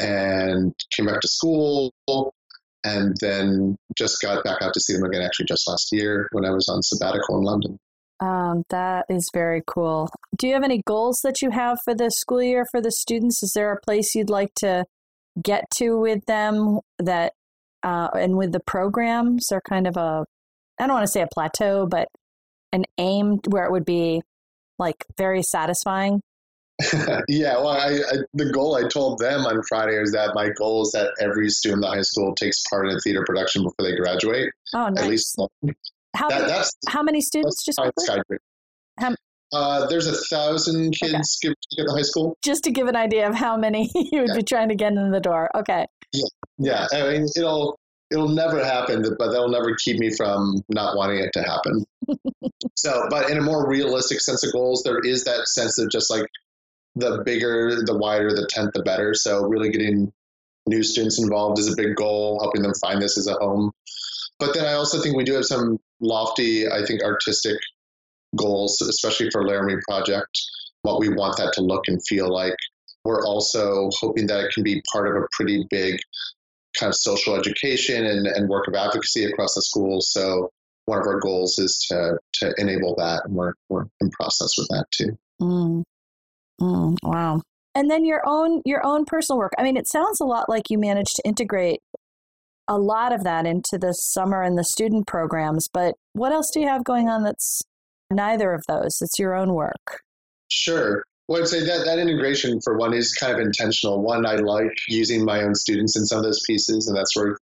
and came back to school, and then just got back out to see them again actually just last year when I was on sabbatical in London. That is very cool. Do you have any goals that you have for the school year for the students? Is there a place you'd like to get to with them that and with the programs? Or kind of a, I don't want to say a plateau, but an aim where it would be like very satisfying? Yeah, well, the goal I told them on Friday is that my goal is that every student in the high school takes part in a theater production before they graduate. Oh, nice. At least how many students? Just there's 1,000 kids at the high school. Just to give an idea of how many you would be trying to get in the door. Okay. Yeah. I mean, it'll never happen, but that'll never keep me from not wanting it to happen. So, but in a more realistic sense of goals, there is that sense of just like the bigger, the wider, the tent, the better. So really getting new students involved is a big goal, helping them find this as a home. But then I also think we do have some lofty, I think, artistic goals, especially for Laramie Project, what we want that to look and feel like. We're also hoping that it can be part of a pretty big kind of social education and work of advocacy across the school. So one of our goals is to enable that, and we're in process with that too. Wow. And then your own personal work. I mean, it sounds a lot like you managed to integrate a lot of that into the summer and the student programs, but what else do you have going on that's neither of those? It's your own work. Sure. Well, I'd say that integration, for one, is kind of intentional. One, I like using my own students in some of those pieces, and that's worth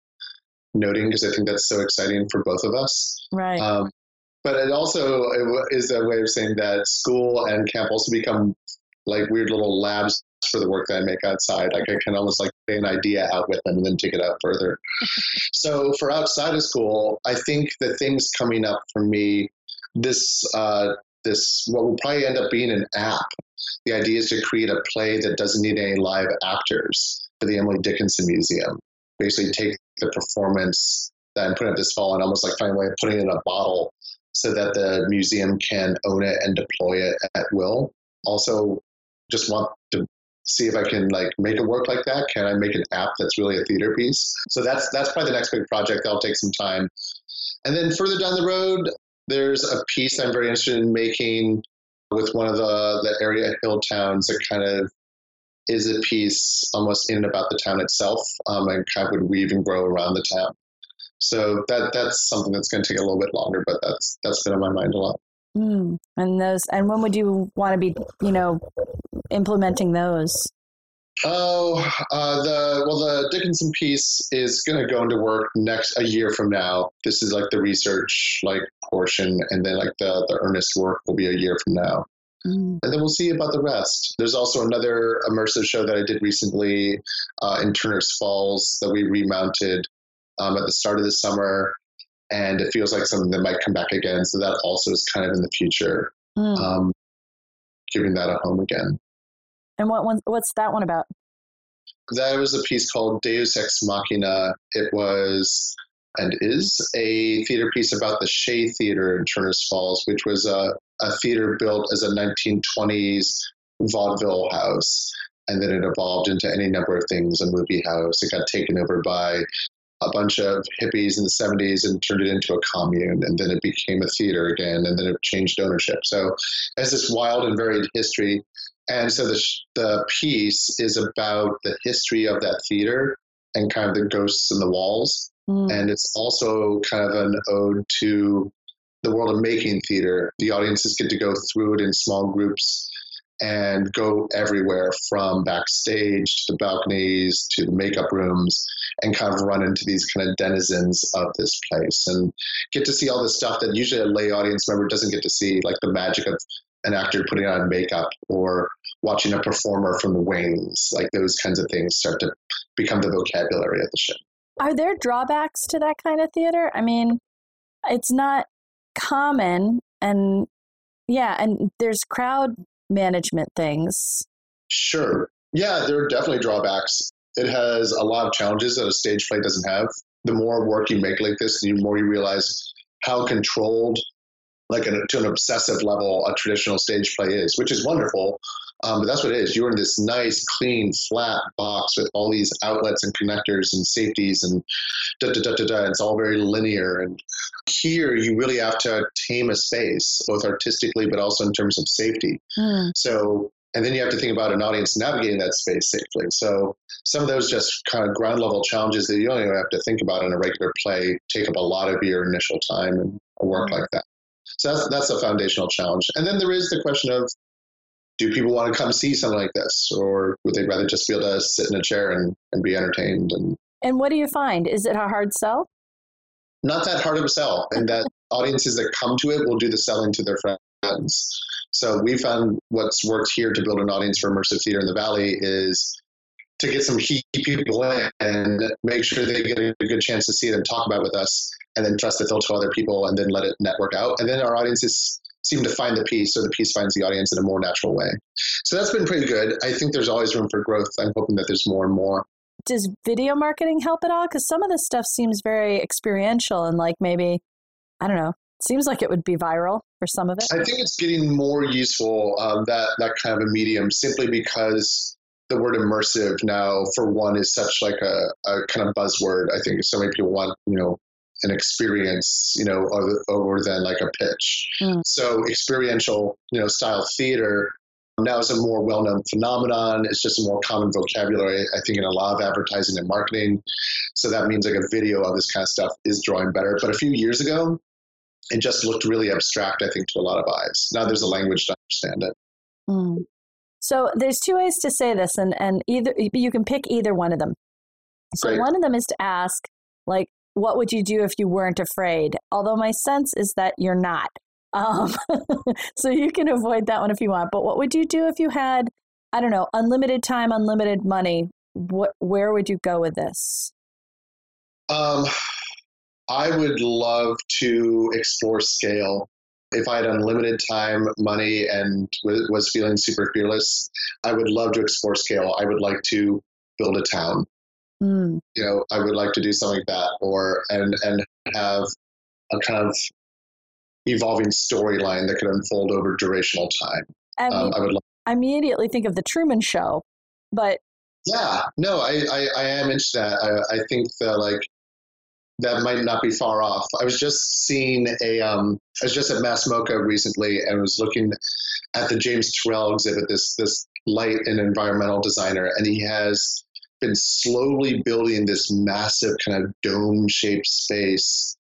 noting because I think that's so exciting for both of us. Right. But it also is a way of saying that school and camp also become like weird little labs for the work that I make outside. Like I can almost like play an idea out with them and then take it out further. So for outside of school, I think the things coming up for me, this what will probably end up being an app. The idea is to create a play that doesn't need any live actors for the Emily Dickinson Museum. Basically take the performance that I'm putting up this fall and almost like find a way of putting it in a bottle so that the museum can own it and deploy it at will. Also just want to see if I can like make it work like that. Can I make an app that's really a theater piece? So that's probably the next big project that'll take some time. And then further down the road, there's a piece I'm very interested in making with one of the area hill towns that kind of is a piece almost in and about the town itself, and kind of would weave and grow around the town. So that's something that's going to take a little bit longer, but that's been on my mind a lot. Mm. And when would you want to be, implementing those? The Dickinson piece is going to go into work a year from now. This is like the research portion, and then the earnest work will be a year from now. Mm. And then we'll see about the rest. There's also another immersive show that I did recently in Turner's Falls that we remounted at the start of the summer, and it feels like something that might come back again. So that also is kind of in the future, giving that a home again. And what's that one about? That was a piece called Deus Ex Machina. It was and is a theater piece about the Shea Theater in Turner's Falls, which was a theater built as a 1920s vaudeville house. And then it evolved into any number of things, a movie house. It got taken over by a bunch of hippies in the 70s and turned it into a commune, and then it became a theater again, and then it changed ownership. So it has this wild and varied history. And so the piece is about the history of that theater and kind of the ghosts in the walls. Mm. And it's also kind of an ode to the world of making theater. The audiences get to go through it in small groups and go everywhere from backstage to the balconies to the makeup rooms and kind of run into these kind of denizens of this place and get to see all the stuff that usually a lay audience member doesn't get to see, like the magic of an actor putting on makeup or watching a performer from the wings. Like those kinds of things start to become the vocabulary of the show. Are there drawbacks to that kind of theater? I mean, it's not common and there's crowd management things. Sure. Yeah, there are definitely drawbacks. It has a lot of challenges that a stage play doesn't have. The more work you make like this, the more you realize how controlled to an obsessive level, a traditional stage play is, which is wonderful. But that's what it is. You're in this nice, clean, flat box with all these outlets and connectors and safeties and da-da-da-da-da. It's all very linear. And here you really have to tame a space, both artistically but also in terms of safety. Mm. So, and then you have to think about an audience navigating that space safely. So some of those just kind of ground level challenges that you don't even have to think about in a regular play take up a lot of your initial time and work like that. So that's a foundational challenge. And then there is the question of, do people want to come see something like this? Or would they rather just be able to sit in a chair and be entertained? And what do you find? Is it a hard sell? Not that hard of a sell. And that audiences that come to it will do the selling to their friends. So we found what's worked here to build an audience for immersive theater in the Valley is to get some key people in and make sure they get a good chance to see it and talk about it with us, and then trust that they'll tell other people and then let it network out. And then our audiences seem to find the piece, or the piece finds the audience in a more natural way. So that's been pretty good. I think there's always room for growth. I'm hoping that there's more and more. Does video marketing help at all? Because some of this stuff seems very experiential and maybe, I don't know, seems like it would be viral for some of it. I think it's getting more useful, that kind of a medium, simply because the word immersive now, for one, is such a kind of buzzword. I think so many people want, an experience, over than a pitch. Mm. So experiential, style theater now is a more well-known phenomenon. It's just a more common vocabulary, I think, in a lot of advertising and marketing. So that means a video of this kind of stuff is drawing better. But a few years ago, it just looked really abstract, I think, to a lot of eyes. Now there's a language to understand it. Mm. So there's two ways to say this, and either you can pick either one of them. So Great. One of them is to ask, like, what would you do if you weren't afraid? Although my sense is that you're not. So you can avoid that one if you want. But what would you do if you had, I don't know, unlimited time, unlimited money? Where would you go with this? I would love to explore scale. If I had unlimited time, money, and was feeling super fearless, I would love to explore scale. I would like to build a town. Mm. You know, I would like to do something like that, and have a kind of evolving storyline that could unfold over durational time. I immediately think of the Truman Show, but yeah, no, I am into that. I think that that might not be far off. I was just seeing I was just at MassMoCA recently and was looking at the James Turrell exhibit, this light and environmental designer, and he has been slowly building this massive kind of dome-shaped space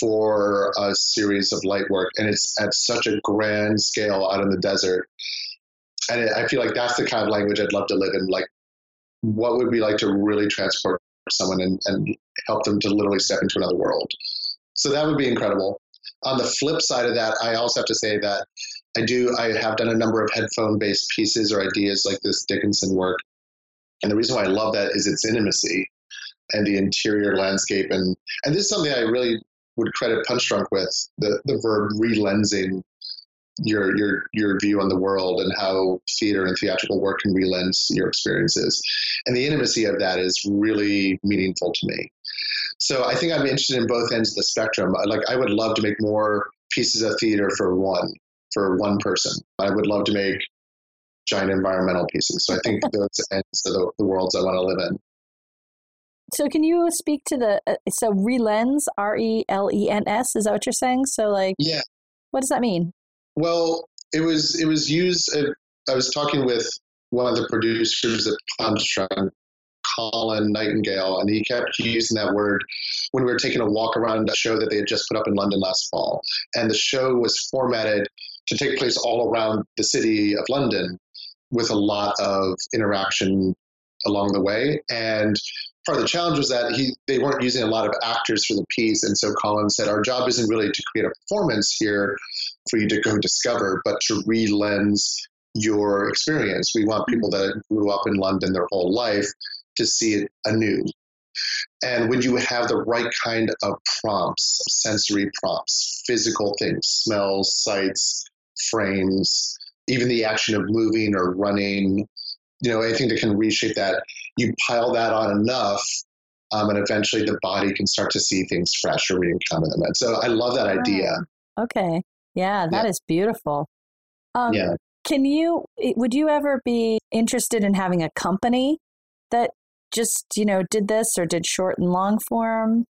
for a series of light work, and it's at such a grand scale out in the desert. And I feel like that's the kind of language I'd love to live in. Like, what would we like to really transport someone and help them to literally step into another world? So that would be incredible. On the flip side of that, I also have to say that I have done a number of headphone-based pieces or ideas like this Dickinson work. And the reason why I love that is its intimacy and the interior landscape. And this is something I really would credit Punchdrunk with, the verb relensing your view on the world and how theater and theatrical work can relens your experiences. And the intimacy of that is really meaningful to me. So I think I'm interested in both ends of the spectrum. I would love to make more pieces of theater for one person. I would love to make giant environmental pieces. So I think those ends are the worlds I want to live in. So can you speak to so relens, RELENS, is that what you're saying? So yeah. What does that mean? Well, it was used, I was talking with one of the producers at Punchdrunk, Colin Nightingale, and he kept using that word when we were taking a walk around a show that they had just put up in London last fall. And the show was formatted to take place all around the city of London, with a lot of interaction along the way. And part of the challenge was that they weren't using a lot of actors for the piece. And so Colin said, our job isn't really to create a performance here for you to go discover, but to re-lens your experience. We want people that grew up in London their whole life to see it anew. And when you have the right kind of prompts, sensory prompts, physical things, smells, sights, frames, even the action of moving or running, anything that can reshape that, you pile that on enough, and eventually the body can start to see things fresh or re-encounter them. And so I love that idea. Okay. Yeah, that is beautiful. Yeah. Would you ever be interested in having a company that just, did this or did short and long form?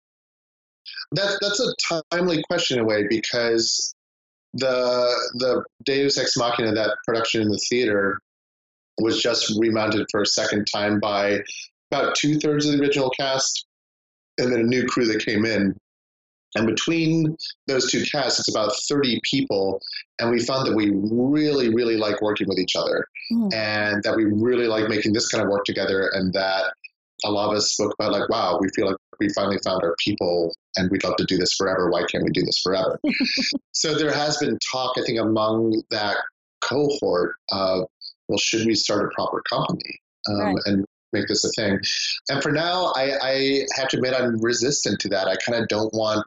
That's a timely question in a way, because the Deus Ex Machina, that production in the theater, was just remounted for a second time by about 2/3 of the original cast and then a new crew that came in. And between those two casts, it's about 30 people. And we found that we really, really like working with each other and that we really like making this kind of work together. And that a lot of us spoke about wow, we feel like we finally found our people and we'd love to do this forever. Why can't we do this forever? So there has been talk, I think, among that cohort of, should we start a proper company and make this a thing? And for now, I have to admit I'm resistant to that. I kind of don't want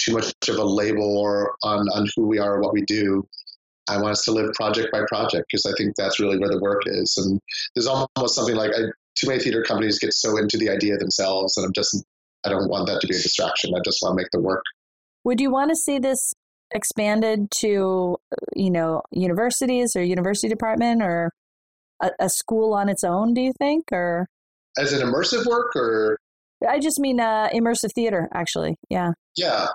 too much of a label on who we are or what we do. I want us to live project by project because I think that's really where the work is. And there's almost something too many theater companies get so into the idea themselves, and I don't want that to be a distraction. I just want to make the work. Would you want to see this expanded to, universities or university department or a school on its own, do you think? Or as an immersive work or? I just mean immersive theater, actually. Yeah. Yeah.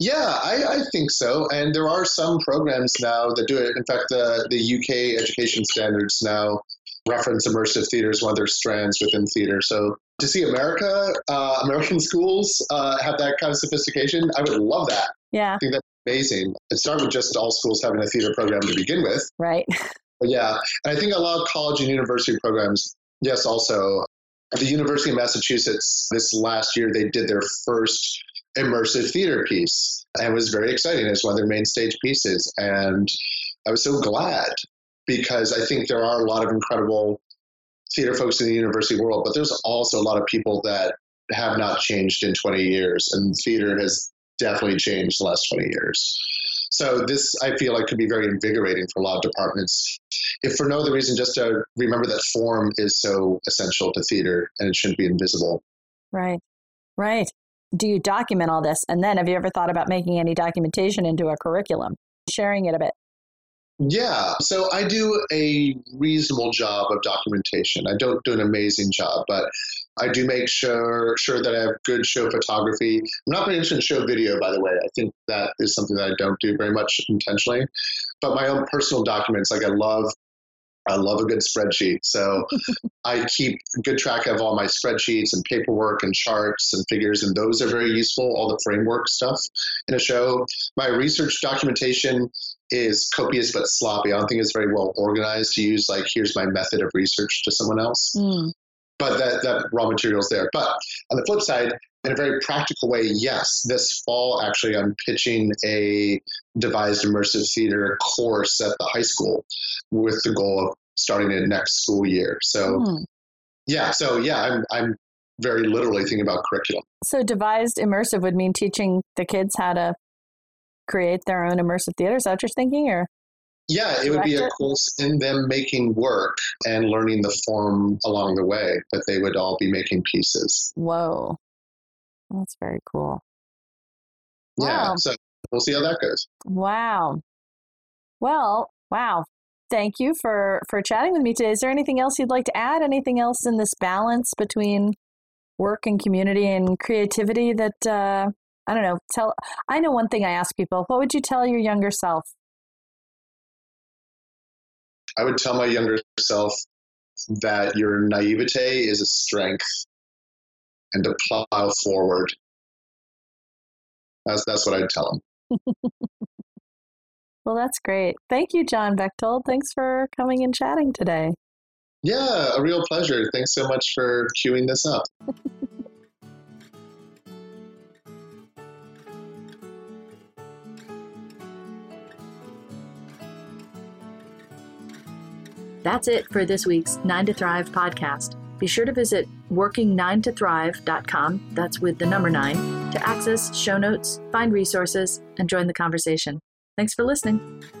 Yeah, I think so. And there are some programs now that do it. In fact, the UK education standards now reference immersive theater as one of their strands within theater. So to see American schools have that kind of sophistication, I would love that. Yeah. I think that's amazing. It started with just all schools having a theater program to begin with. Right. Yeah. And I think a lot of college and university programs, yes, also. At the University of Massachusetts this last year, they did their first immersive theater piece. And it was very exciting. It's one of their main stage pieces. And I was so glad because I think there are a lot of incredible theater folks in the university world, but there's also a lot of people that have not changed in 20 years. And theater has definitely changed the last 20 years. So this, I feel like, could be very invigorating for a lot of departments. If for no other reason, just to remember that form is so essential to theater and it shouldn't be invisible. Right, right. Do you document all this? And then have you ever thought about making any documentation into a curriculum, sharing it a bit? Yeah. So I do a reasonable job of documentation. I don't do an amazing job, but I do make sure that I have good show photography. I'm not very interested in show video, by the way. I think that is something that I don't do very much intentionally. But my own personal documents, like I love a good spreadsheet. So I keep good track of all my spreadsheets and paperwork and charts and figures, and those are very useful, all the framework stuff in a show. My research documentation is copious but sloppy. I don't think it's very well organized to use, like, here's my method of research to someone else. Mm. But that raw material's there. But on the flip side, in a very practical way, yes, this fall, actually, I'm pitching a devised immersive theater course at the high school with the goal of starting it next school year. So, I'm very literally thinking about curriculum. So devised immersive would mean teaching the kids how to create their own immersive theater? Is that what you're thinking? Or? Yeah, it would be a course in them making work and learning the form along the way, but they would all be making pieces. Whoa. That's very cool. Yeah, wow. So we'll see how that goes. Wow. Well, wow. Thank you for chatting with me today. Is there anything else you'd like to add? Anything else in this balance between work and community and creativity that, I don't know, I know one thing I ask people, what would you tell your younger self? I would tell my younger self that your naivete is a strength and to plow forward. That's what I'd tell him. Well, that's great. Thank you, John Bechtold. Thanks for coming and chatting today. Yeah, a real pleasure. Thanks so much for queuing this up. That's it for this week's 9 to Thrive podcast. Be sure to visit working9tothrive.com, that's with the number 9, to access show notes, find resources, and join the conversation. Thanks for listening.